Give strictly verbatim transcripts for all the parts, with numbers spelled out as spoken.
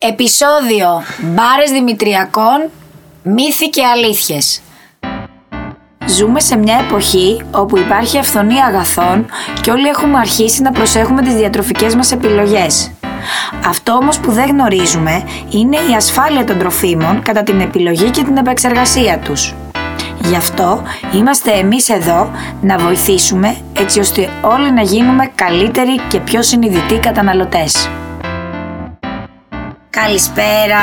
Επεισόδιο Μπάρες Δημητριακών, μύθοι και αλήθειες. Ζούμε σε μια εποχή όπου υπάρχει αυθονία αγαθών και όλοι έχουμε αρχίσει να προσέχουμε τις διατροφικές μας επιλογές. Αυτό όμως που δεν γνωρίζουμε είναι η ασφάλεια των τροφίμων κατά την επιλογή και την επεξεργασία τους. Γι' αυτό είμαστε εμείς εδώ να βοηθήσουμε έτσι ώστε όλοι να γίνουμε καλύτεροι και πιο συνειδητοί καταναλωτές. Καλησπέρα.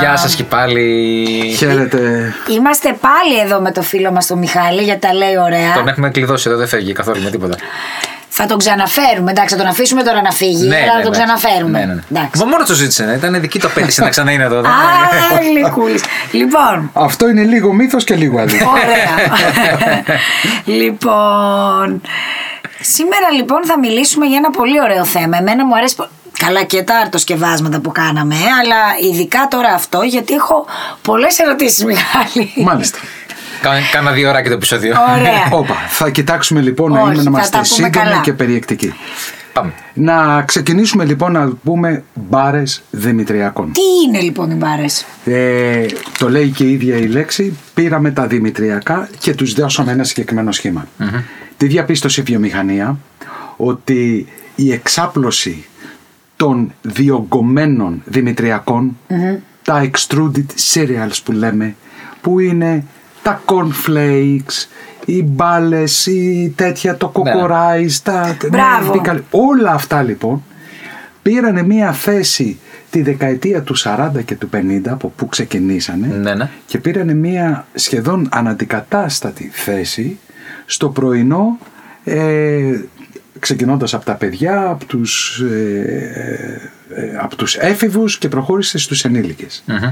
Γεια σας και πάλι. Χαίρετε. Είμαστε πάλι εδώ με το φίλο μας τον Μιχάλη, γιατί τα λέει ωραία. Τον έχουμε κλειδώσει εδώ, δεν φεύγει καθόλου με τίποτα. Θα τον ξαναφέρουμε, εντάξει, θα τον αφήσουμε τώρα να φύγει, ναι, αλλά ναι, να τον ξαναφέρουμε. Ναι, ναι, ναι. Μα μόνο το ζήτησε, ήταν δική του απέτηση να ξανά είναι εδώ. Α, γλυκούλης. Λοιπόν. Αυτό είναι λίγο μύθος και λίγο αλήθεια. Ωραία. Λοιπόν. Σήμερα λοιπόν θα μιλήσουμε για ένα πολύ ωραίο θέμα. Εμένα μου αρέσει. Καλά και τα αρτοσκευάσματα που κάναμε, αλλά ειδικά τώρα αυτό, γιατί έχω πολλές ερωτήσεις, Μιχάλη. Μάλιστα. Κάνα δύο ώρα και το επεισόδιο. Ωραία. Όπα, θα κοιτάξουμε λοιπόν. Όχι, να είμαι, να είμαστε σύντομοι και περιεκτικοί. Πάμε. Να ξεκινήσουμε λοιπόν να πούμε μπάρες Δημητριακών. Τι είναι λοιπόν οι μπάρες? Ε, το λέει και η ίδια η λέξη. Πήραμε τα Δημητριακά και τους δώσαμε ένα συγκεκριμένο σχήμα. Mm-hmm. Τη διαπίστωση η βιομηχανία ότι η εξάπλωση των διογκωμένων δημητριακών, mm-hmm. τα extruded cereals που λέμε, που είναι τα cornflakes, οι μπάλες, οι τέτοια, το κοκοράις, τα... Μπράβο. Όλα αυτά λοιπόν πήρανε μία θέση τη δεκαετία του σαράντα και του πενήντα, από που ξεκινήσανε, ναι, ναι. και πήρανε μία σχεδόν αναντικατάστατη θέση στο πρωινό, ε, ξεκινώντας από τα παιδιά, από τους, ε, ε, από τους έφηβους και προχώρησε στους ενήλικες. Mm-hmm.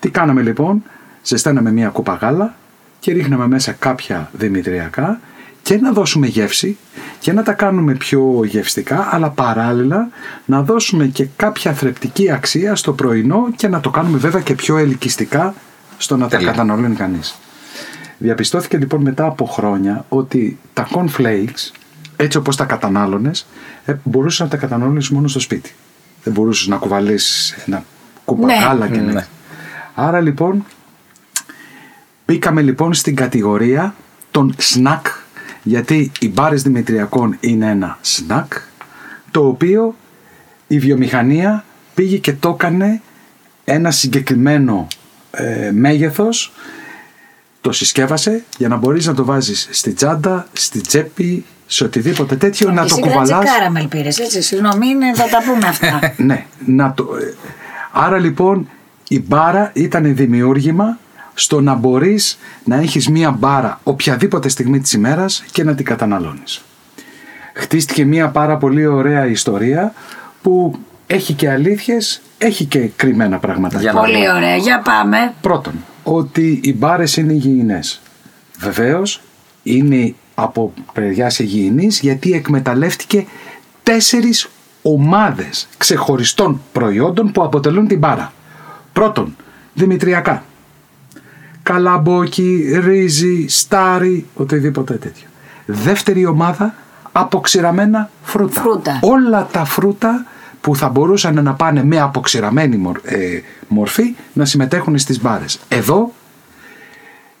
Τι κάναμε λοιπόν? Ζεστάναμε μία κούπα γάλα και ρίχναμε μέσα κάποια δημητριακά και να δώσουμε γεύση και να τα κάνουμε πιο γευστικά, αλλά παράλληλα να δώσουμε και κάποια θρεπτική αξία στο πρωινό και να το κάνουμε βέβαια και πιο ελκυστικά στο να Τελειά. τα καταναλώνει κανείς. Διαπιστώθηκε λοιπόν μετά από χρόνια ότι τα cornflakes, έτσι όπως τα κατανάλωνες, μπορούσες να τα κατανάλωνες μόνο στο σπίτι. Δεν μπορούσες να κουβαλήσεις ένα κούπα γάλα, ναι. και ναι. ναι. Άρα λοιπόν μπήκαμε λοιπόν στην κατηγορία των σνακ, γιατί οι μπάρες Δημητριακών είναι ένα σνακ, το οποίο η βιομηχανία πήγε και το έκανε ένα συγκεκριμένο ε, μέγεθος, το συσκεύασε για να μπορείς να το βάζεις στη τσάντα, στη τσέπη, σε οτιδήποτε τέτοιο, να το κουβαλάς. Εσύ κράτσε κάραμελ πήρες, έτσι, συγγνώμη, θα τα πούμε αυτά. Ναι, να το... Άρα λοιπόν η μπάρα ήταν δημιούργημα στο να μπορείς να έχεις μία μπάρα οποιαδήποτε στιγμή της ημέρας και να την καταναλώνεις. Χτίστηκε μία πάρα πολύ ωραία ιστορία που έχει και αλήθειες, έχει και κρυμμένα πράγματα. Πολύ ωραία, για πάμε. Πρώτον, ότι οι μπάρες είναι υγιεινές. Βεβαίως, είναι από παιδιάς υγιεινής, γιατί εκμεταλλεύτηκε τέσσερις ομάδες ξεχωριστών προϊόντων που αποτελούν την μπάρα. Πρώτον, δημητριακά. Καλαμπόκι, ρύζι, στάρι, οτιδήποτε τέτοιο. Δεύτερη ομάδα, αποξηραμένα φρούτα. φρούτα. Όλα τα φρούτα που θα μπορούσαν να πάνε με αποξηραμένη μορ, ε, μορφή να συμμετέχουν στις μπάρες. Εδώ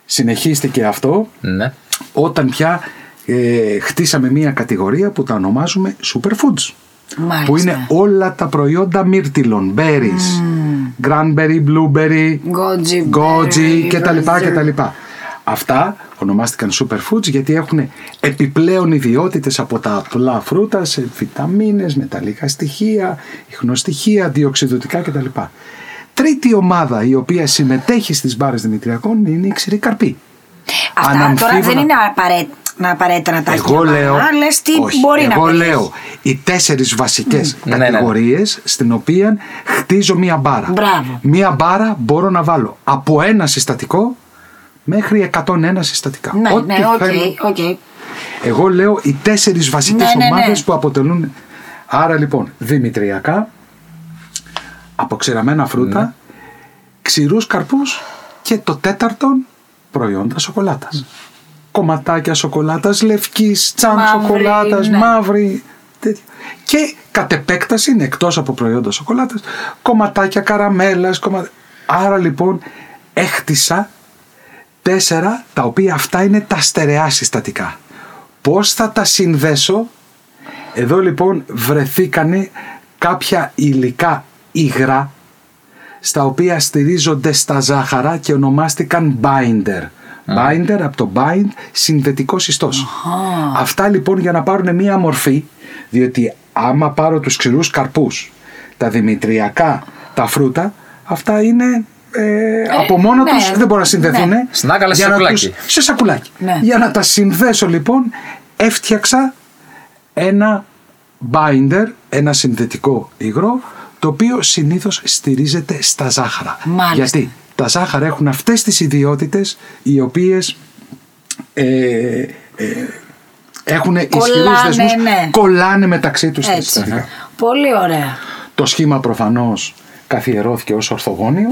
συνεχίστηκε αυτό, ναι. όταν πια ε, χτίσαμε μία κατηγορία που τα ονομάζουμε superfoods. Μάλιστα. Που είναι όλα τα προϊόντα μύρτιλων, berries, mm. cranberry, blueberry, goji κτλ. Αυτά ονομάστηκαν superfoods γιατί έχουν επιπλέον ιδιότητες από τα απλά φρούτα σε βιταμίνες, μεταλλικά στοιχεία, ιχνοστοιχεία, διοξειδωτικά κτλ. Τρίτη ομάδα η οποία συμμετέχει στις μπάρες Δημητριακών είναι η ξηρή καρπή. Αυτά αναμφίβωνα... τώρα δεν είναι απαραίτητα. Να απαραίτητα να τα εγώ λέω, να λες τι όχι, μπορεί εγώ να πεις. Εγώ λέω οι τέσσερις βασικές mm. κατηγορίες, ναι, ναι. στην οποία χτίζω μία μπάρα. Μπράβο. Μία μπάρα μπορώ να βάλω από ένα συστατικό μέχρι εκατόν ένα συστατικά. Ναι, ό,τι ναι, okay, okay. Εγώ λέω οι τέσσερις βασικές, ναι, ομάδες, ναι, ναι. που αποτελούν. Άρα λοιπόν δημητριακά, αποξηραμένα φρούτα, ναι. ξηρούς καρπούς και το τέταρτον προϊόντα σοκολάτας. Mm. Κομματάκια σοκολάτας, λευκής, τσάν σοκολάτας, ναι. μαύρη. Τέτοια. και κατ' επέκταση είναι εκτός από προϊόντα σοκολάτας, κομματάκια καραμέλας, κομμα... Άρα λοιπόν έχτισα τέσσερα, τα οποία αυτά είναι τα στερεά συστατικά. Πώς θα τα συνδέσω? Εδώ λοιπόν βρεθήκανε κάποια υλικά υγρά, στα οποία στηρίζονται στα ζάχαρα και ονομάστηκαν binder. Mm. Binder, από το bind, συνδετικός ιστός. Uh-huh. Αυτά λοιπόν για να πάρουν μία μορφή, διότι άμα πάρω τους ξηρούς καρπούς, τα δημητριακά, τα φρούτα, αυτά είναι... Ε, από μόνο ε, τους ναι, δεν μπορούν να συνδεθούν. Ναι. Συνάκαλα σε σακουλάκι. Τους, σε σακουλάκι. Ναι. Για να τα συνδέσω λοιπόν, έφτιαξα ένα binder, ένα συνδετικό υγρό, το οποίο συνήθως στηρίζεται στα ζάχαρα. Μάλιστα. Γιατί τα ζάχαρα έχουν αυτές τις ιδιότητες οι οποίες ε, ε, έχουν ισχυρούς δεσμούς, ναι. Κολλάνε μεταξύ τους. Έτσι. Πολύ ωραία. Το σχήμα προφανώς καθιερώθηκε ως ορθογώνιο.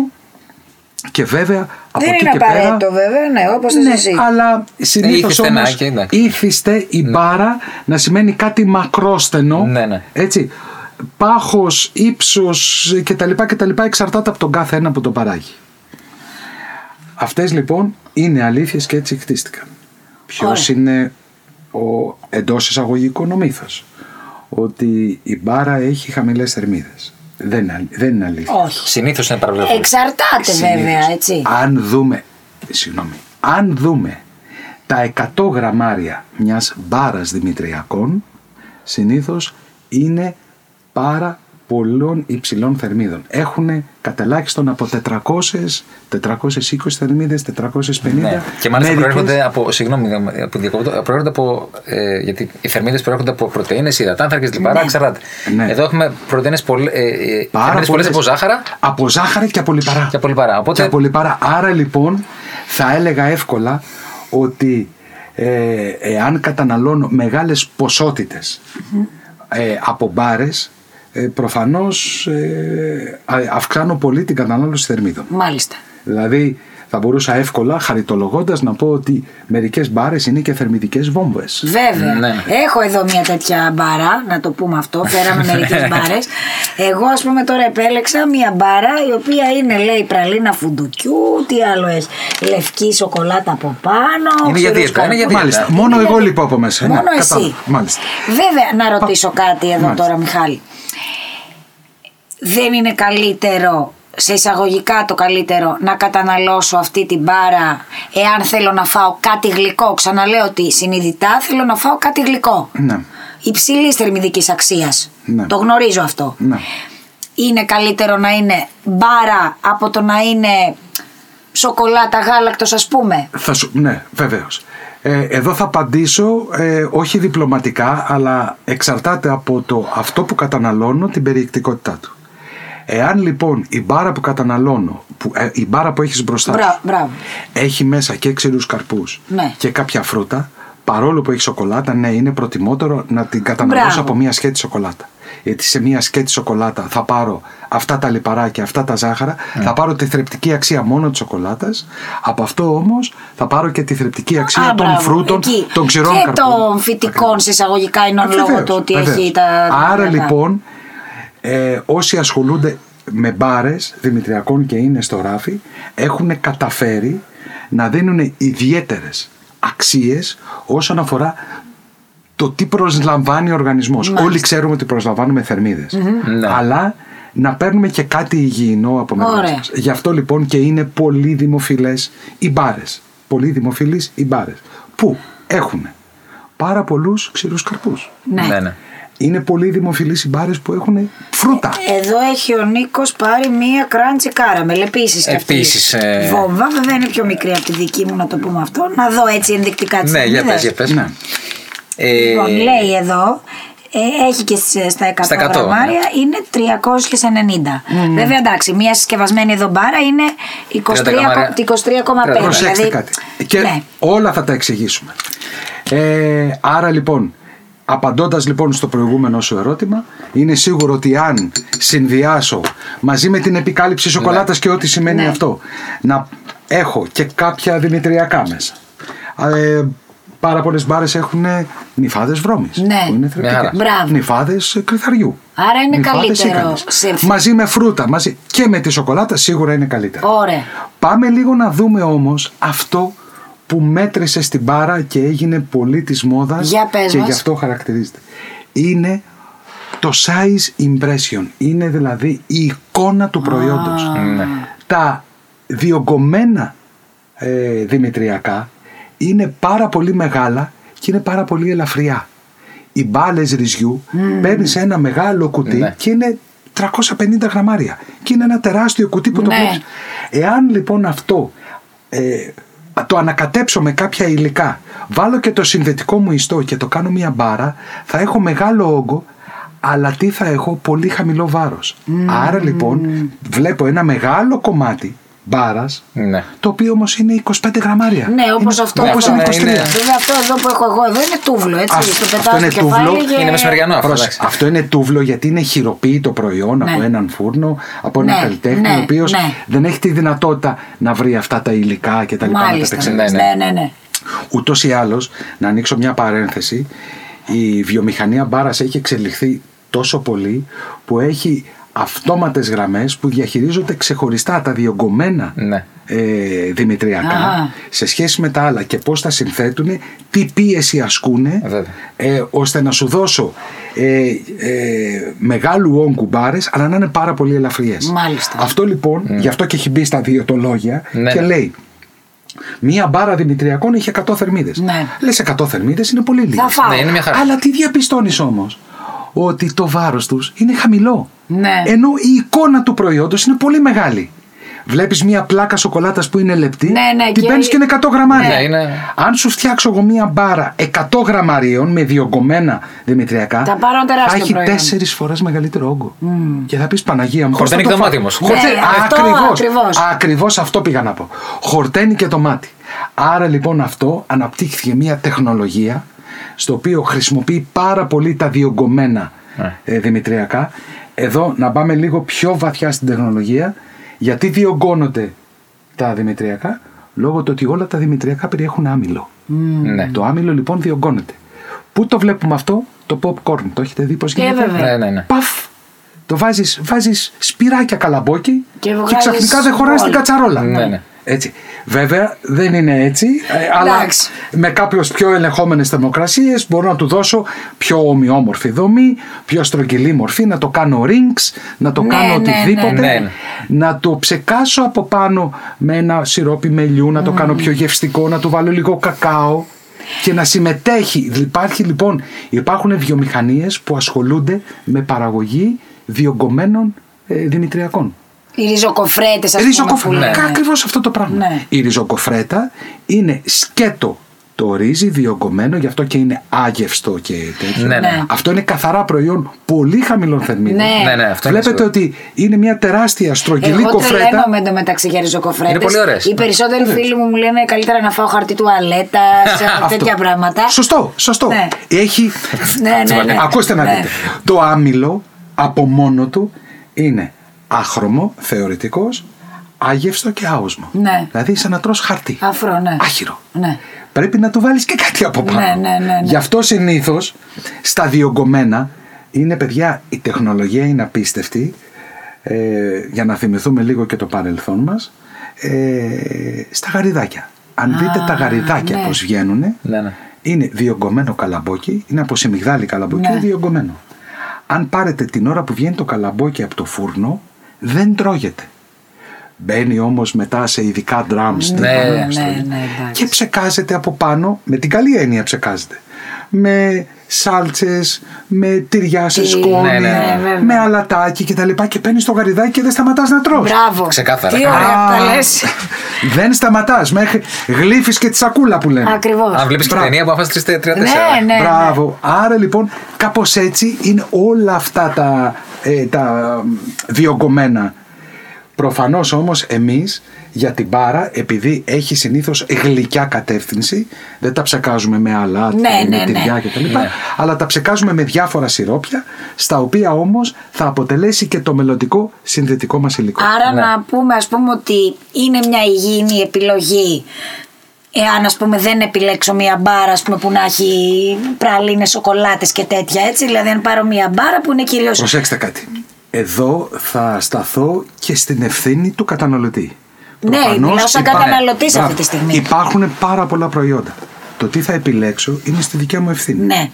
Και βέβαια από δεν εκεί και πέρα. Δεν είναι απαραίτητο βέβαια, ναι, όπως ναι, εσύ. Αλλά συνήθως ναι, όμως ήθιστε η μπάρα ναι. να σημαίνει κάτι μακρόστενο, ναι, ναι. έτσι, πάχος, ύψος κτλ, κτλ, εξαρτάται από τον κάθε ένα που το παράγει. Αυτές λοιπόν είναι αλήθειες και έτσι χτίστηκαν. Ποιος Ωραία. είναι ο εντός εισαγωγικών ο μύθος? Ότι η μπάρα έχει χαμηλές θερμίδες. Δεν, δεν είναι αλήθεια. Όχι. Συνήθως είναι παραβλεπόμενο. Εξαρτάται συνήθως. Βέβαια, έτσι. Αν δούμε, συγγνώμη, αν δούμε τα εκατό γραμμάρια μιας μπάρας δημητριακών, συνήθως είναι πάρα πολλών υψηλών θερμίδων. Έχουν κατελάχιστον από τετρακόσιες, τετρακόσιες είκοσι θερμίδες, τετρακόσιες πενήντα. Ναι. Και μάλιστα μερικές... προέρχονται από, συγγνώμη, από, προέρχονται από ε, γιατί οι θερμίδες προέρχονται από πρωτεΐνες, υδατάνθρακες, λιπαρά, ναι. Ξεράτ. Ναι. Εδώ έχουμε πρωτεΐνες πολλ, ε, ε, πολλές, πολλές από ζάχαρα. Από ζάχαρα και από λιπαρά. Και από λιπαρά. Οπότε... και από λιπαρά. Άρα λοιπόν θα έλεγα εύκολα ότι ε, εάν καταναλώνω μεγάλες ποσότητες mm-hmm. ε, από μπάρες, Ε, προφανώς ε, αυξάνω πολύ την κατανάλωση θερμίδων. Μάλιστα. Δηλαδή θα μπορούσα εύκολα, χαριτολογώντας, να πω ότι μερικές μπάρες είναι και θερμιδικές βόμβες. Βέβαια. Ναι. Έχω εδώ μια τέτοια μπάρα, να το πούμε αυτό, φέραμε μερικές μπάρες. Εγώ ας πούμε τώρα επέλεξα μια μπάρα η οποία είναι, λέει, πραλίνα φουντουκιού, τι άλλο έχει, λευκή σοκολάτα από πάνω. Είναι για δίαιτα. Μάλιστα. Είναι μόνο εγώ λυπώ από μέσα. Μόνο ναι, εσύ. Μάλιστα. Βέβαια, να ρωτήσω Πα... κάτι εδώ μάλιστα. τώρα, Μιχάλη. Δεν είναι καλύτερο, σε εισαγωγικά το καλύτερο, να καταναλώσω αυτή την μπάρα εάν θέλω να φάω κάτι γλυκό? Ξαναλέω ότι συνειδητά θέλω να φάω κάτι γλυκό. Ναι. Υψηλής θερμιδικής αξίας. Ναι. Το γνωρίζω αυτό. Ναι. Είναι καλύτερο να είναι μπάρα από το να είναι σοκολάτα γάλακτος, ας πούμε? Θα σου, ναι, βεβαίως. Ε, εδώ θα απαντήσω ε, όχι διπλωματικά, αλλά εξαρτάται από το αυτό που καταναλώνω, την περιεκτικότητά του. Εάν λοιπόν η μπάρα που καταναλώνω, που, ε, η μπάρα που έχεις μπροστά Μπρά, μπράβο. έχει μέσα και ξηρούς καρπούς ναι. και κάποια φρούτα, παρόλο που έχει σοκολάτα, ναι, είναι προτιμότερο να την καταναλώσω μπράβο. από μια σκέτη σοκολάτα. Γιατί σε μια σκέτη σοκολάτα θα πάρω αυτά τα λιπαράκια, αυτά τα ζάχαρα, mm. θα πάρω τη θρεπτική αξία μόνο της σοκολάτας. Από αυτό όμως θα πάρω και τη θρεπτική αξία ah, των μπράβο, φρούτων, εκεί. των ξηρών και καρπών. Και των φυτικών σε εισαγωγικά είναι ο λόγο του ότι βεβαίως. έχει τα... Άρα λοιπόν ε, όσοι ασχολούνται με μπάρες δημητριακών και είναι στο ράφι, έχουν καταφέρει να δίνουν ιδιαίτερες αξίες όσον αφορά το τι προσλαμβάνει ο οργανισμός. Μάλιστα. Όλοι ξέρουμε ότι προσλαμβάνουμε θερμίδες. Mm-hmm. Ναι. Αλλά να παίρνουμε και κάτι υγιεινό από μέσα μας. Γι' αυτό λοιπόν και είναι πολύ δημοφιλές οι μπάρες. Πολύ δημοφιλείς οι μπάρες. Που έχουν πάρα πολλούς ξηρούς καρπούς. Ναι. Ναι, ναι. Είναι πολύ δημοφιλείς οι μπάρες που έχουν φρούτα. Εδώ έχει ο Νίκος πάρει μία κράντσι κάραμελ. Επίσης Επίσης ε... βόμβα. Βέβαια είναι πιο μικρή από τη δική μου, να το πούμε αυτό. Να δω έτσι ενδεικτικά τις ναι, για πες, για πες. Ναι. Ε... Λοιπόν, λέει εδώ, ε, έχει και στα εκατό γραμμάρια, ναι. είναι τριακόσιες ενενήντα. Mm. Βέβαια, εντάξει, μια συσκευασμένη εδώ μπάρα είναι είκοσι τρία κόμμα πέντε. Προσέξτε δηλαδή... κάτι. Και ναι. όλα θα τα εξηγήσουμε. Ε, άρα λοιπόν, απαντώντας λοιπόν στο προηγούμενο σου ερώτημα, είναι σίγουρο ότι αν συνδυάσω μαζί με την επικάλυψη σοκολάτας ναι. και ό,τι σημαίνει ναι. αυτό, να έχω και κάποια δημητριακά μέσα. Ε, Πάρα πολλές μπάρες έχουν νυφάδες βρώμης. Ναι. Που είναι θρεπτικές. Νυφάδες κρυθαριού. Άρα είναι νυφάδες καλύτερο. Μαζί με φρούτα, μαζί και με τη σοκολάτα σίγουρα είναι καλύτερο. Ωραία. Πάμε λίγο να δούμε όμως αυτό που μέτρησε στην μπάρα και έγινε πολύ της μόδας. Για πες και μας. Γι' αυτό χαρακτηρίζεται. Είναι το size impression. Είναι δηλαδή η εικόνα του προϊόντος. Α. Τα διογκωμένα ε, δημητριακά είναι πάρα πολύ μεγάλα και είναι πάρα πολύ ελαφριά. Οι μπάλες ρυζιού mm. παίρνεις ένα μεγάλο κουτί ναι. και είναι τριακόσια πενήντα γραμμάρια. Και είναι ένα τεράστιο κουτί που ναι. το παίρνεις. Εάν λοιπόν αυτό ε, το ανακατέψω με κάποια υλικά, βάλω και το συνδετικό μου ιστό και το κάνω μια μπάρα, θα έχω μεγάλο όγκο, αλλά τι θα έχω? Πολύ χαμηλό βάρος. Mm. Άρα λοιπόν βλέπω ένα μεγάλο κομμάτι μπάρας, ναι. το οποίο όμως είναι είκοσι πέντε γραμμάρια. Ναι, όπως είναι, αυτό. Όπως είναι είκοσι τρία. Βέβαια αυτό εδώ που έχω εγώ εδώ είναι τούβλο, έτσι. Αυτό, το πετάω στο κεφάλι και... Είναι μεσημεριανό αυτό. Αυτό είναι τούβλο γιατί είναι χειροποίητο προϊόν ναι. από έναν φούρνο, από ναι. έναν καλλιτέχνη, ναι. ο οποίος ναι. δεν έχει τη δυνατότητα να βρει αυτά τα υλικά και τα λοιπά. Μάλιστα, να τα ναι, ναι. ναι, ναι. Ούτως ή άλλως, να ανοίξω μια παρένθεση, η βιομηχανία μπάρας έχει εξελιχθεί τόσο πολύ που έχει αυτόματες γραμμές που διαχειρίζονται ξεχωριστά τα διογκωμένα ναι. ε, δημητριακά Α. σε σχέση με τα άλλα και πώς τα συνθέτουν, τι πίεση ασκούνε ε, ώστε να σου δώσω ε, ε, μεγάλου όγκου μπάρες αλλά να είναι πάρα πολύ ελαφριές. Μάλιστα. Αυτό λοιπόν, mm. γι' αυτό και έχει μπει στα διαιτολόγια ναι. και λέει μία μπάρα δημητριακών έχει εκατό θερμίδες. Ναι. Λες εκατό θερμίδες είναι πολύ λίγες. Ναι, αλλά τι διαπιστώνεις όμως? Ότι το βάρος τους είναι χαμηλό. Ναι. Ενώ η εικόνα του προϊόντος είναι πολύ μεγάλη. Βλέπεις μια πλάκα σοκολάτας που είναι λεπτή, ναι, ναι, την παίρνεις και είναι εκατό γραμμάρια. Ναι, ναι. Αν σου φτιάξω εγώ μια μπάρα εκατό γραμμαρίων με διογκωμένα δημητριακά, θα, θα έχει τέσσερις φορές μεγαλύτερο όγκο. Mm. Και θα πεις Παναγία μου. Χορταίνει και το μάτι όμως. Ναι, ακριβώς, ακριβώς αυτό πήγα να πω. Χορταίνει και το μάτι. Άρα λοιπόν αυτό αναπτύχθηκε μια τεχνολογία, στο οποίο χρησιμοποιεί πάρα πολύ τα διογκωμένα ε. δημητριακά. Εδώ να πάμε λίγο πιο βαθιά στην τεχνολογία. Γιατί διογκώνονται τα δημητριακά? Λόγω του ότι όλα τα δημητριακά περιέχουν άμυλο. Mm. Ναι. Το άμυλο λοιπόν διογκώνεται. Πού το βλέπουμε αυτό? Το popcorn. Το έχετε δει πως γίνεται? Ναι, ναι, ναι. Παφ! Το βάζεις, βάζεις σπυράκια καλαμπόκι και, και ξαφνικά δεν χωράει στην κατσαρόλα. Ναι, ναι. Έτσι. Βέβαια δεν είναι έτσι, αλλά Λάξ. με κάποιες πιο ελεγχόμενες θερμοκρασίες μπορώ να του δώσω πιο ομοιόμορφη δομή, πιο στρογγυλή μορφή, να το κάνω rings, να το ναι, κάνω ναι, οτιδήποτε, ναι, ναι. να το ψεκάσω από πάνω με ένα σιρόπι μελιού, να το mm. κάνω πιο γευστικό, να του βάλω λίγο κακάο και να συμμετέχει. Υπάρχει, λοιπόν, υπάρχουν βιομηχανίες που ασχολούνται με παραγωγή διογκωμένων ε, δημητριακών. Οι ριζοκοφρέτες, ας Ριζοκοφ... πούμε. Ναι. Ακριβώς αυτό το πράγμα. Ναι. Η ριζοκοφρέτα είναι σκέτο το ρύζι διογκωμένο, γι' αυτό και είναι άγευστο και τέτοιο. Ναι, ναι. Αυτό είναι καθαρά προϊόν πολύ χαμηλών θερμίδων. Ναι. Ναι, ναι, βλέπετε ότι είναι μια τεράστια στρογγυλή Εγώ κοφρέτα. Εγώ τρελαίνομαι εντωμεταξύ για ριζοκοφρέτες. Είναι πολύ ωραίες. Οι περισσότεροι ναι. φίλοι μου μου λένε καλύτερα να φάω χαρτί τουαλέτας, τέτοια πράγματα. Σωστό, σωστό. Ναι. Έχει. ναι, ναι, ναι. Ακούστε να δείτε. Το άμυλο από μόνο του είναι άχρωμο, θεωρητικός, άγευστο και άοσμο. Ναι. Δηλαδή σαν να τρως χαρτί. Αφρό, ναι. Άχυρο. Ναι. Πρέπει να του βάλεις και κάτι από πάνω. Ναι, ναι, ναι, ναι. Γι' αυτό συνήθως στα διογκωμένα είναι, παιδιά, η τεχνολογία είναι απίστευτη. Ε, για να θυμηθούμε λίγο και το παρελθόν μας. Ε, στα γαριδάκια. Αν Α, δείτε τα γαριδάκια ναι. πώς βγαίνουν, ναι, ναι. είναι διογκωμένο καλαμπόκι, είναι από σιμιγδάλι καλαμπόκι, ναι. διογκωμένο. Αν πάρετε την ώρα που βγαίνει το καλαμπόκι από το φούρνο, δεν τρώγεται. Μπαίνει όμως μετά σε ειδικά drums ναι, ναι, ναι, ναι, και ψεκάζεται από πάνω, με την καλή έννοια ψεκάζεται, με σάλτσες, με τυριά σε σκόνη, ναι, ναι, ναι. με αλατάκι κτλ. Και, και παίρνεις το γαριδάκι και δεν σταματάς να τρως. Μπράβο, ξεκάθαρα. Τι ωραία τα λες. Δεν σταματάς, μέχρι γλύφεις και τη σακούλα που λέμε. Ακριβώς. Αν βλέπεις και ταινία που αφάσεις τρία τέσσερα. Ναι, ναι, ναι. Μπράβο. Άρα λοιπόν κάπως έτσι είναι όλα αυτά τα, ε, τα διογκωμένα. Προφανώς όμως εμείς για την μπάρα, επειδή έχει συνήθως γλυκιά κατεύθυνση, δεν τα ψεκάζουμε με αλάτι, ναι, με ναι, τυριά ναι. κτλ. Ναι. Αλλά τα ψεκάζουμε με διάφορα σιρόπια, στα οποία όμως θα αποτελέσει και το μελλοντικό συνδετικό μας υλικό. Άρα ναι. να πούμε, ας πούμε, ότι είναι μια υγιεινή επιλογή εάν ας πούμε δεν επιλέξω μια μπάρα ας πούμε, που να έχει πραλίνες, σοκολάτες και τέτοια, έτσι, δηλαδή αν πάρω μια μπάρα που είναι κυρίως... Προσέξτε κάτι, εδώ θα σταθώ και στην ευθύνη του καταναλωτή. Προφανώς, ναι, μιλάω σαν υπά... καταναλωτής αυτή τη στιγμή. Υπάρχουν πάρα πολλά προϊόντα. Το τι θα επιλέξω είναι στη δικιά μου ευθύνη. Ναι.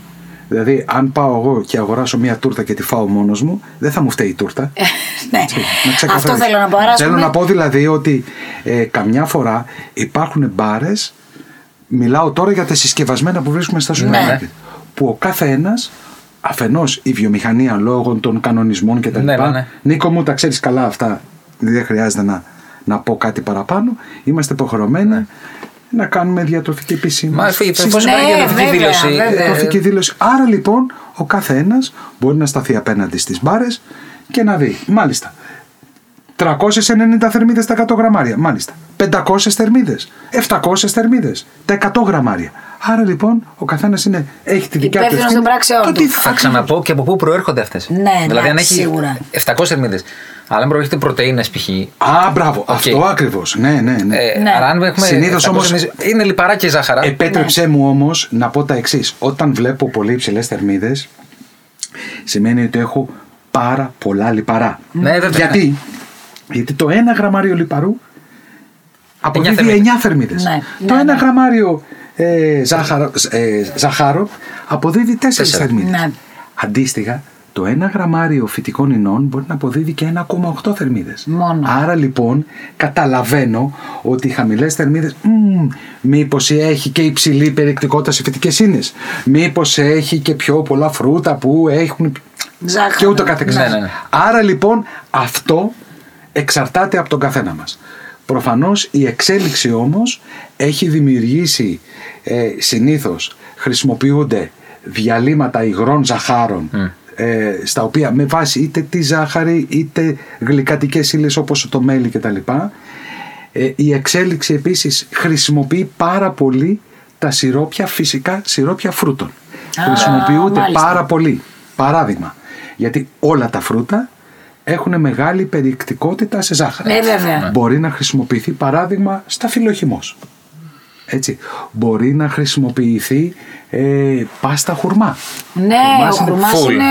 Δηλαδή, αν πάω εγώ και αγοράσω μια τούρτα και τη φάω μόνος μου, δεν θα μου φταίει η τούρτα. Ναι, να αυτό θέλω να πω. Θέλω να πω δηλαδή ότι ε, καμιά φορά υπάρχουν μπάρες, μιλάω τώρα για τα συσκευασμένα που βρίσκουμε στα σούπερ μάρκετ, ναι, που ο κάθε ένας, αφενός η βιομηχανία λόγω των κανονισμών κτλ. Ναι, ναι. Νίκο μου, τα ξέρεις καλά αυτά, δεν χρειάζεται να, να πω κάτι παραπάνω. Είμαστε υποχρεωμένοι. Ναι. Να κάνουμε διατροφική επισήμανση. Μα πώς είναι η διατροφική δήλωση. Διατροφική δήλωση. Άρα λοιπόν ο καθένας μπορεί να σταθεί απέναντι στις μπάρες και να δει. Μάλιστα. τριακόσιες ενενήντα θερμίδες τα εκατό γραμμάρια. Μάλιστα. πεντακόσιες θερμίδες. επτακόσιες θερμίδες. Τα εκατό γραμμάρια. Άρα λοιπόν ο καθένας είναι, έχει τη δικιά του ευθύνη. Θα ξαναπώ και από πού προέρχονται αυτές. Ναι, δηλαδή ναι, αν έχει σίγουρα. επτακόσιες θερμίδες. Αλλά αν προέρχεται πρωτεΐνες π.χ. Α, μπράβο, okay. Αυτό ακριβώς. Ναι, ναι, ναι. Ε, ναι. Άρα αν έχουμε συνήθως όμως είναι λιπαρά και ζάχαρα. Επέτρεψέ ναι. μου όμως να πω τα εξής. Όταν βλέπω πολύ υψηλές θερμίδες, σημαίνει ότι έχω πάρα πολλά λιπαρά. Ναι, δε, γιατί, ναι. γιατί το ένα γραμμάριο λιπαρού αποδίδει εννιά θερμίδες. Ναι. Το ναι, ένα ναι. γραμμάριο ε, ζάχαρο, ε, ζάχαρο αποδίδει τέσσερις θερμίδες. Ναι. Αντίστοιχα, το ένα γραμμάριο φυτικών ινών μπορεί να αποδίδει και ένα κόμμα οκτώ θερμίδες. Μόνο. Άρα λοιπόν καταλαβαίνω ότι οι χαμηλές θερμίδες, μ, μήπως έχει και υψηλή περιεκτικότητα σε φυτικές ίνες, μήπως έχει και πιο πολλά φρούτα που έχουν ζάχαρα και ούτω καθεξής. Ναι, ναι. Άρα λοιπόν αυτό εξαρτάται από τον καθένα μας. Προφανώς η εξέλιξη όμως έχει δημιουργήσει ε, συνήθως χρησιμοποιούνται διαλύματα υγρών ζαχάρων mm. στα οποία με βάση είτε τη ζάχαρη είτε γλυκατικές ύλες όπως το μέλι κτλ. Η εξέλιξη επίσης χρησιμοποιεί πάρα πολύ τα σιρόπια, φυσικά σιρόπια φρούτων. Α, χρησιμοποιούνται μάλιστα. πάρα πολύ. Παράδειγμα, γιατί όλα τα φρούτα έχουν μεγάλη περιεκτικότητα σε ζάχαρη. Ε, βέβαια. Μπορεί να χρησιμοποιηθεί παράδειγμα στα φιλοχυμός. Έτσι. Μπορεί να χρησιμοποιηθεί ε, πάστα χουρμά. Ναι, ο χουρμάς είναι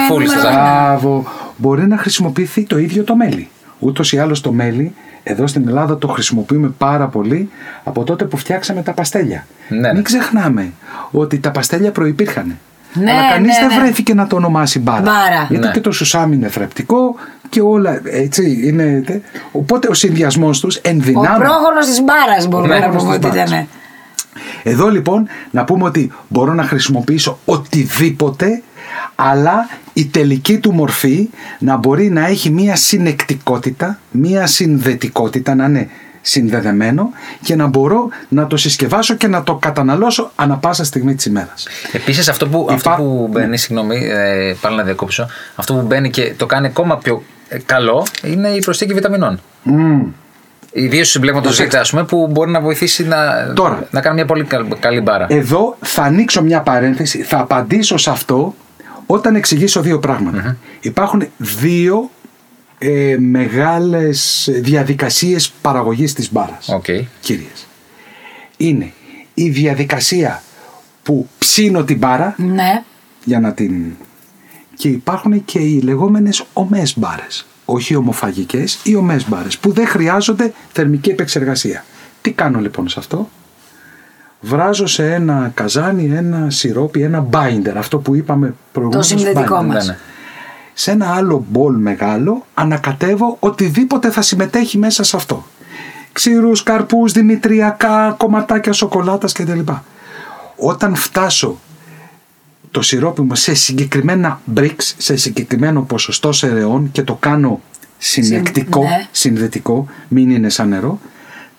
φούλη. Μπορεί να χρησιμοποιηθεί το ίδιο το μέλι. Ούτως ή άλλως το μέλι, εδώ στην Ελλάδα το χρησιμοποιούμε πάρα πολύ από τότε που φτιάξαμε τα παστέλια. Ναι. Μην ξεχνάμε ότι τα παστέλια προϋπήρχαν. Ναι, αλλά κανείς ναι, δεν βρέθηκε ναι. να το ονομάσει μπάρα. μπάρα. Γιατί ναι. και το σουσάμι είναι θρεπτικό και όλα έτσι είναι. Οπότε ο συνδυασμός τους ενδυνάμει. Ο πρόγονος της μπάρας μπορούμε να πούμε ότι ήταν. Εδώ λοιπόν να πούμε ότι μπορώ να χρησιμοποιήσω οτιδήποτε, αλλά η τελική του μορφή να μπορεί να έχει μία συνεκτικότητα, μία συνδετικότητα, να είναι συνδεδεμένο και να μπορώ να το συσκευάσω και να το καταναλώσω ανα πάσα στιγμή της ημέρας. Επίσης αυτό που, Υπά... αυτό που μπαίνει, συγγνώμη, ε, πάλι να διακόψω, αυτό που μπαίνει και το κάνει ακόμα πιο καλό είναι η προσθήκη βιταμινών. Mm. Ιδίως συμπλέγματος ζητάσουμε που μπορεί να βοηθήσει να, Τώρα, να κάνει μια πολύ καλή μπάρα. Εδώ θα ανοίξω μια παρένθεση, θα απαντήσω σε αυτό όταν εξηγήσω δύο πράγματα. Mm-hmm. Υπάρχουν δύο ε, μεγάλες διαδικασίες παραγωγής της μπάρας. Okay. Κυρίες. Είναι η διαδικασία που ψήνω την μπάρα mm-hmm. για να την... και υπάρχουν και οι λεγόμενες ομές μπάρες. Όχι ομοφαγικές ή ομές μπάρες που δεν χρειάζονται θερμική επεξεργασία. Τι κάνω λοιπόν σε αυτό? Βράζω σε ένα καζάνι, ένα σιρόπι, ένα binder, αυτό που είπαμε προηγουμένως. Το συνδετικό μας. Σε ένα άλλο μπολ μεγάλο ανακατεύω οτιδήποτε θα συμμετέχει μέσα σε αυτό. Ξύρους, καρπούς, δημητριακά, κομματάκια σοκολάτας κτλ. Όταν φτάσω το σιρόπι μου σε συγκεκριμένα bricks, σε συγκεκριμένο ποσοστό σερεών και το κάνω συνεκτικό, ναι. συνδετικό, μην είναι σαν νερό,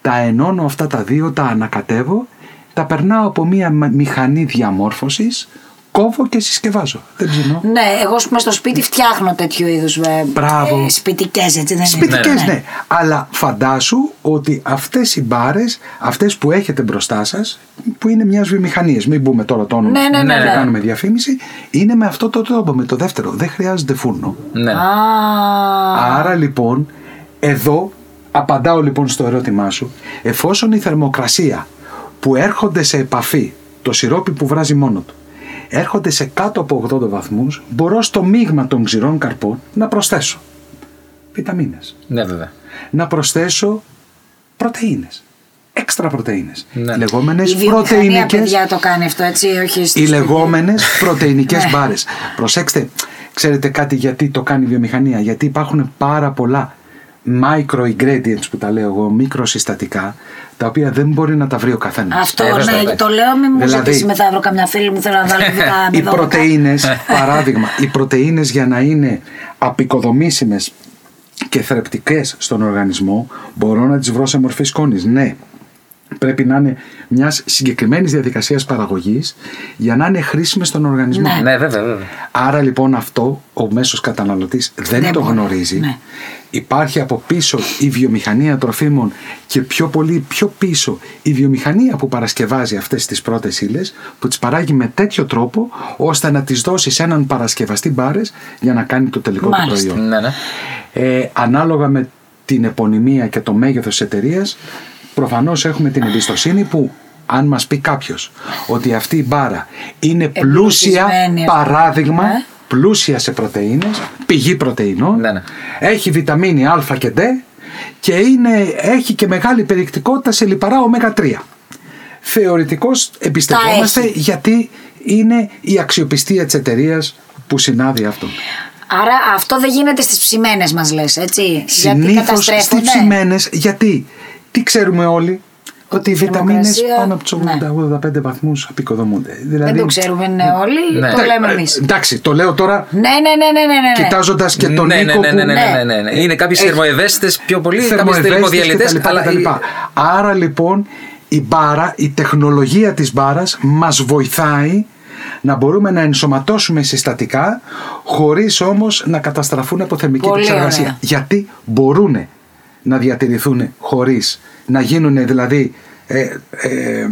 τα ενώνω αυτά τα δύο, τα ανακατεύω, τα περνάω από μία μηχανή διαμόρφωσης, κόβω και συσκευάζω. Δεν ψινώ. Ναι, εγώ σπίτι, στο σπίτι φτιάχνω τέτοιου είδους ε, σπιτικές, έτσι δεν είναι? Σπιτικές, ναι. ναι. Αλλά φαντάσου ότι αυτές οι μπάρες, αυτές που έχετε μπροστά σας, που είναι μιας βιομηχανίας, μην μπούμε τώρα το όνομα, ναι, ναι, ναι, ναι, ναι. κάνουμε διαφήμιση, είναι με αυτό το τρόπο, με το δεύτερο. Δεν χρειάζεται φούρνο. Ναι. Α. Άρα λοιπόν, εδώ απαντάω λοιπόν στο ερώτημά σου, εφόσον η θερμοκρασία που έρχονται σε επαφή, το σιρόπι που βράζει μόνο του, έρχονται σε κάτω από ογδόντα βαθμούς, μπορώ στο μείγμα των ξηρών καρπών να προσθέσω βιταμίνες. Ναι, βέβαια. Να προσθέσω πρωτεΐνες. Έξτρα πρωτεΐνες. Ναι. Λεγόμενες πρωτεϊνικές. Η παιδιά το κάνει αυτό, έτσι, όχι στις... Οι λεγόμενες πρωτεϊνικές μπάρες. Προσέξτε, ξέρετε κάτι γιατί το κάνει η βιομηχανία? Γιατί υπάρχουν πάρα πολλά micro ingredients που τα λέω εγώ, μικροσυστατικά, τα οποία δεν μπορεί να τα βρει ο καθένας. Αυτό ε, ναι, το λέω, μην μου ζητήσει δηλαδή, μετά βρω καμιά φίλη μου, θέλω να βάλω τα... Οι πρωτεΐνες, παράδειγμα, οι πρωτεΐνες για να είναι απεικοδομήσιμες και θρεπτικές στον οργανισμό, μπορώ να τις βρω σε μορφή σκόνης. Ναι, πρέπει να είναι μιας συγκεκριμένης διαδικασίας παραγωγής για να είναι χρήσιμες στον οργανισμό. Ναι, ναι, βέβαια, βέβαια. Άρα λοιπόν αυτό ο μέσος καταναλωτής δεν, δεν το μπορεί, γνωρίζει. Ναι. Υπάρχει από πίσω η βιομηχανία τροφίμων και πιο πολύ πιο πίσω η βιομηχανία που παρασκευάζει αυτές τις πρώτες ύλες, που τις παράγει με τέτοιο τρόπο ώστε να τις δώσει σε έναν παρασκευαστή μπάρες για να κάνει το τελικό του προϊόν. Ναι, ναι. Ε, ανάλογα με την επωνυμία και το μέγεθος της εταιρείας, προφανώς έχουμε την εμπιστοσύνη που αν μας πει κάποιος ότι αυτή η μπάρα είναι πλούσια, παράδειγμα, ε? πλούσια σε πρωτεΐνες, πηγή πρωτεϊνών, ναι, ναι. έχει βιταμίνη Α και Δ και είναι, έχει και μεγάλη περιεκτικότητα σε λιπαρά ωμέγα τρία. Θεωρητικώς εμπιστευόμαστε γιατί είναι η αξιοπιστία της εταιρείας που συνάδει αυτό. Άρα αυτό δεν γίνεται στις ψημένες μας, λες, έτσι? Συνήθως στις ψημένες, γιατί τι ξέρουμε όλοι? Ότι οι βιταμίνες πάνω από τους ογδόντα με ογδόντα πέντε ναι. βαθμούς απεικοδομούνται. Δηλαδή, δεν το ξέρουμε ναι, όλοι, ναι. το λέμε εμείς. Ε, εντάξει, το λέω τώρα. Ναι, ναι, ναι, ναι, ναι. Κοιτάζοντας και τον ναι, Νίκο. Ναι, ναι, ναι, ναι, ναι, ναι. Είναι κάποιοι θερμοευαίσθητες πιο πολύ, κάποιοι θερμοδιαλυτές κτλ. Άρα λοιπόν η μπάρα, η τεχνολογία της μπάρας μας βοηθάει να μπορούμε να ενσωματώσουμε συστατικά χωρίς όμως να καταστραφούν από θερμική επεξεργασία. Γιατί μπορούν να διατηρηθούν χωρίς να γίνουν δηλαδή ε, ε,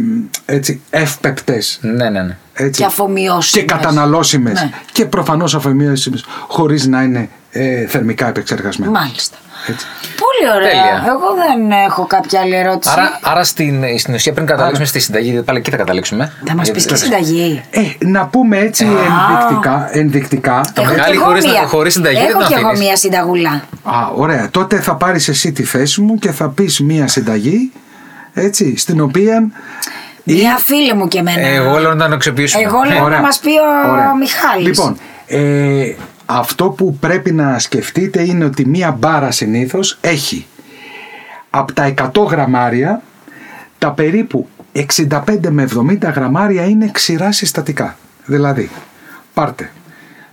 έτσι, εύπεπτες, ναι, ναι, ναι. Έτσι, και αφομοιώσιμες και καταναλώσιμες, ναι. και προφανώς αφομοιώσιμες χωρίς να είναι ε, θερμικά επεξεργασμένες. Μάλιστα. Έτσι. Πολύ ωραία. Τέλεια. Εγώ δεν έχω κάποια άλλη ερώτηση. Άρα, άρα στην, στην ουσία πριν καταλήξουμε άρα. στη συνταγή, πάλι εκεί θα καταλήξουμε. Θα μας πεις και συνταγή. Ε, να πούμε έτσι ε, ενδεικτικά, ενδεικτικά. Το Μιχάλη χωρίς, χωρίς συνταγή έχω δεν το αφήνεις. Έχω και εγώ μία συνταγούλα. Α, ωραία. Τότε θα πάρεις εσύ τη θέση μου και θα πεις μία συνταγή, έτσι, στην οποία... Μία φίλη μου και εμένα. Εγώ λέω να την αξιοποιήσουμε. Εγώ λέω να μας πει ο, ο Μιχάλης. Λοιπόν, ε, αυτό που πρέπει να σκεφτείτε είναι ότι μία μπάρα συνήθως έχει από τα εκατό γραμμάρια, τα περίπου εξήντα πέντε με εβδομήντα γραμμάρια είναι ξηρά συστατικά. Δηλαδή, πάρτε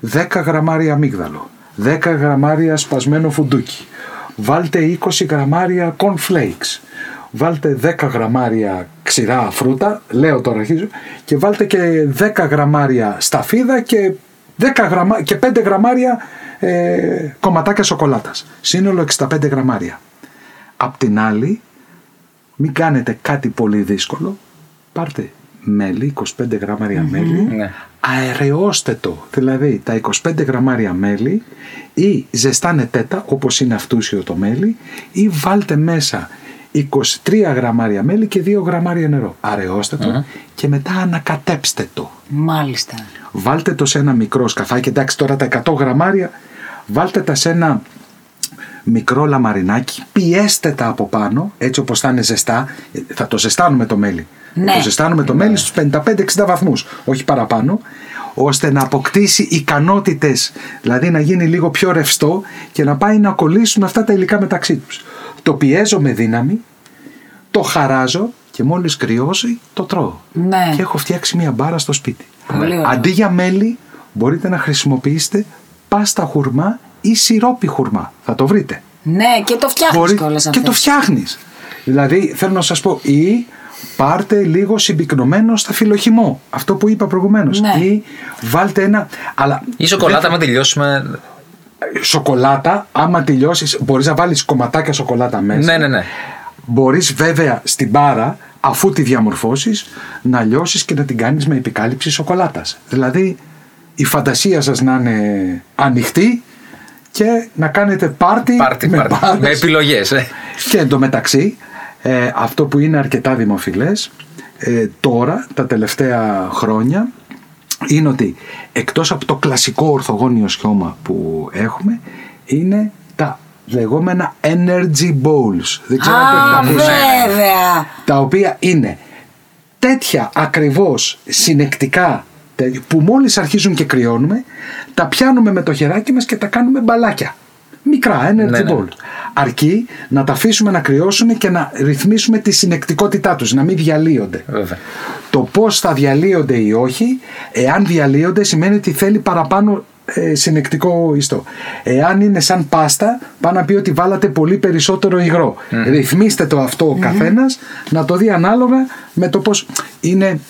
δέκα γραμμάρια αμύγδαλο, δέκα γραμμάρια σπασμένο φουντούκι, βάλτε είκοσι γραμμάρια cornflakes, βάλτε δέκα γραμμάρια ξηρά φρούτα, λέω τώρα αρχίζω, και βάλτε και δέκα γραμμάρια σταφίδα και δέκα γραμμά, και πέντε γραμμάρια ε, κομματάκια σοκολάτας. Σύνολο εξήντα πέντε γραμμάρια. Απ' την άλλη, μην κάνετε κάτι πολύ δύσκολο. Πάρτε μέλι, είκοσι πέντε γραμμάρια mm-hmm. μέλι. Ναι. Αεραιώστε το. Δηλαδή τα είκοσι πέντε γραμμάρια μέλι, ή ζεστάνε τέτα όπως είναι αυτούσιο το μέλι, ή βάλτε μέσα είκοσι τρία γραμμάρια μέλι και δύο γραμμάρια νερό. Αραιώστε το mm. και μετά ανακατέψτε το. Μάλιστα. Βάλτε το σε ένα μικρό σκαφάκι. Εντάξει, τώρα τα εκατό γραμμάρια, βάλτε τα σε ένα μικρό λαμαρινάκι, πιέστε τα από πάνω, έτσι όπως θα είναι ζεστά. Θα το ζεστάνουμε το μέλι. Ναι. Το ζεστάνουμε το μέλι στους πενήντα πέντε με εξήντα βαθμούς, όχι παραπάνω, ώστε να αποκτήσει ικανότητες, δηλαδή να γίνει λίγο πιο ρευστό και να πάει να κολλήσουν αυτά τα υλικά μεταξύ τους. Το πιέζω με δύναμη, το χαράζω και μόλις κρυώσει το τρώω. Ναι. Και έχω φτιάξει μια μπάρα στο σπίτι. Ναι. Αντί για μέλι μπορείτε να χρησιμοποιήσετε πάστα χουρμά ή σιρόπι χουρμά. Θα το βρείτε. Ναι, και το φτιάχνεις Μπορεί... κιόλας. Και το φτιάχνεις. Δηλαδή θέλω να σας πω, ή πάρτε λίγο συμπυκνωμένο σταφυλοχυμό. Αυτό που είπα προηγουμένως. Ναι. Ή βάλτε ένα... Αλλά... Ή σοκολάτα δεν... άμα τελειώσουμε... Σοκολάτα, άμα τελειώσεις, μπορείς να βάλεις κομματάκια σοκολάτα μέσα. Ναι, ναι, ναι. Μπορείς βέβαια στην μπάρα, αφού τη διαμορφώσεις, να λιώσεις και να την κάνεις με επικάλυψη σοκολάτας. Δηλαδή η φαντασία σας να είναι ανοιχτή και να κάνετε πάρτι, πάρτι με, πάρτι. με επιλογές. Ε. Και εντωμεταξύ, ε, αυτό που είναι αρκετά δημοφιλές, ε, τώρα τα τελευταία χρόνια είναι ότι εκτός από το κλασικό ορθογώνιο σιώμα που έχουμε είναι τα λεγόμενα energy balls. Δεν ξέρω αν το βέβαια. Τα οποία είναι τέτοια ακριβώς συνεκτικά που μόλις αρχίζουν και κρυώνουμε, τα πιάνουμε με το χεράκι μας και τα κάνουμε μπαλάκια. Μικρά, energy ναι, ναι. ball. Αρκεί να τα αφήσουμε να κρυώσουν και να ρυθμίσουμε τη συνεκτικότητά τους, να μην διαλύονται. Βέβαια. Το πώς θα διαλύονται ή όχι, εάν διαλύονται σημαίνει ότι θέλει παραπάνω ε, συνεκτικό ιστό. Εάν είναι σαν πάστα, πάνε να πει ότι βάλατε πολύ περισσότερο υγρό. Mm. Ρυθμίστε το αυτό ο καθένας, mm. να το δει ανάλογα με το πώς είναι.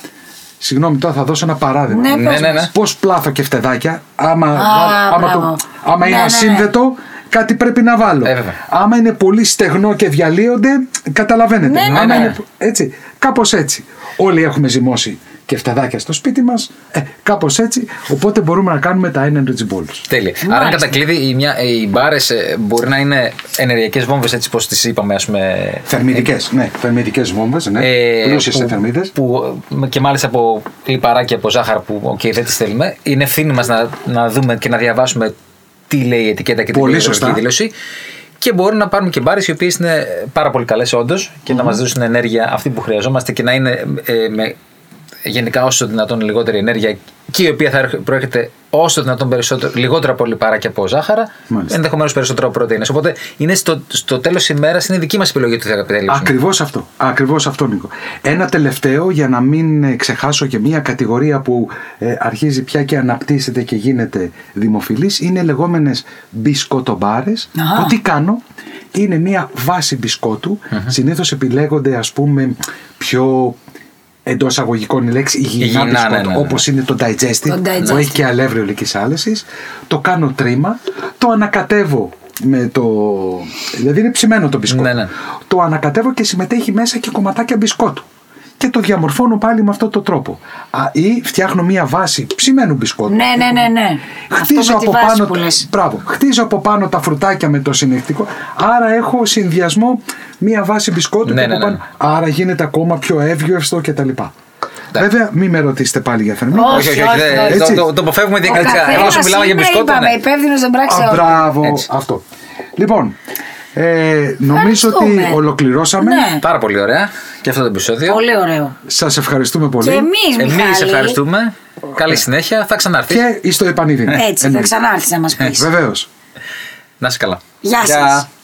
Συγγνώμη, τώρα θα δώσω ένα παράδειγμα. Ναι, ναι, ναι, ναι. Πώς πλάθω και φτεδάκια, άμα, Α, άμα, το, άμα ναι, είναι ασύνδετο, ναι, ναι. κάτι πρέπει να βάλω. Ε, άμα είναι πολύ στεγνό και διαλύονται, καταλαβαίνετε. Ναι, άμα ναι, ναι. Είναι, έτσι, κάπως έτσι. Όλοι έχουμε ζυμώσει και φτεδάκια στο σπίτι μας, ε, κάπως έτσι. Οπότε μπορούμε να κάνουμε τα energy balls. Τέλεια. Μάλιστα. Άρα, κατά κλείδι, οι μπάρες μπορεί να είναι ενεργειακές βόμβες, έτσι όπως τις είπαμε, ας πούμε. Θερμιδικές, ναι. Θερμιδικές βόμβες, ναι. Ε, πλούσιες σε θερμίδες. Που, και μάλιστα από λιπαρά και από ζάχαρη που okay, δεν τις θέλουμε. Είναι ευθύνη μας να, να δούμε και να διαβάσουμε τι λέει η ετικέτα και την δήλωση. Και μπορούμε να πάρουμε και μπάρες οι οποίες είναι πάρα πολύ καλές όντως και mm-hmm. να μας δώσουν ενέργεια αυτή που χρειαζόμαστε και να είναι ε, με, γενικά όσο δυνατόν λιγότερη ενέργεια και η οποία θα προέρχεται όσο δυνατόν περισσότερο, λιγότερα από λιπαρά και από ζάχαρα, ενδεχομένως περισσότερο από πρωτεΐνες. Οπότε είναι στο, στο τέλος της ημέρας είναι δική μας επιλογή του θεραπευτή. Ακριβώς αυτό. Ακριβώς αυτό, Νίκο. Ένα τελευταίο για να μην ξεχάσω και μια κατηγορία που ε, αρχίζει πια και αναπτύσσεται και γίνεται δημοφιλής είναι λεγόμενες μπισκοτομπάρες. Που τι κάνω, είναι μια βάση μπισκότου. Mm-hmm. Συνήθως επιλέγονται ας πούμε πιο. Εντός εισαγωγικών η λέξη υγιεινά μπισκότα, ναι, ναι, ναι. όπως είναι το digestive, το digestive. Που έχει και αλεύρι ολικής άλεσης. Το κάνω τρίμα, το ανακατεύω με το. Δηλαδή είναι ψημένο το μπισκότο. Ναι, ναι. Το ανακατεύω και συμμετέχει μέσα και κομματάκια μπισκότου. Και το διαμορφώνω πάλι με αυτόν τον τρόπο. Α, ή φτιάχνω μία βάση ψημένου μπισκότου. Ναι, ναι, ναι, ναι. Χτίζω, από πάνω, μπράβο, χτίζω από πάνω τα φρουτάκια με το συνεκτικό. Άρα έχω συνδυασμό μία βάση μπισκότου. Ναι, και ναι, ναι. Πάνω, άρα γίνεται ακόμα πιο εύγευστο κτλ. Βέβαια, μην με ρωτήσετε πάλι για θερμίδες. Όχι, όχι, όχι. Το αποφεύγουμε διακριτικά. Εγώ σου μιλάω για μπισκότου. Είπαμε, υπεύθυνος δεν πράξει όλα. Μπράβο, αυτό. Λοιπόν. Ε, νομίζω ότι ολοκληρώσαμε. Ναι. Πάρα πολύ ωραία και αυτό το επεισόδιο. Πολύ ωραίο. Σας ευχαριστούμε πολύ. Και εμείς, Μιχάλη. Εμείς ευχαριστούμε. Καλή συνέχεια. Θα ξανάρθεις. Και στο επανίδημα. Έτσι, θα ξανάρθεις να μας πεις. Βεβαίως. Να είσαι καλά. Γεια σας.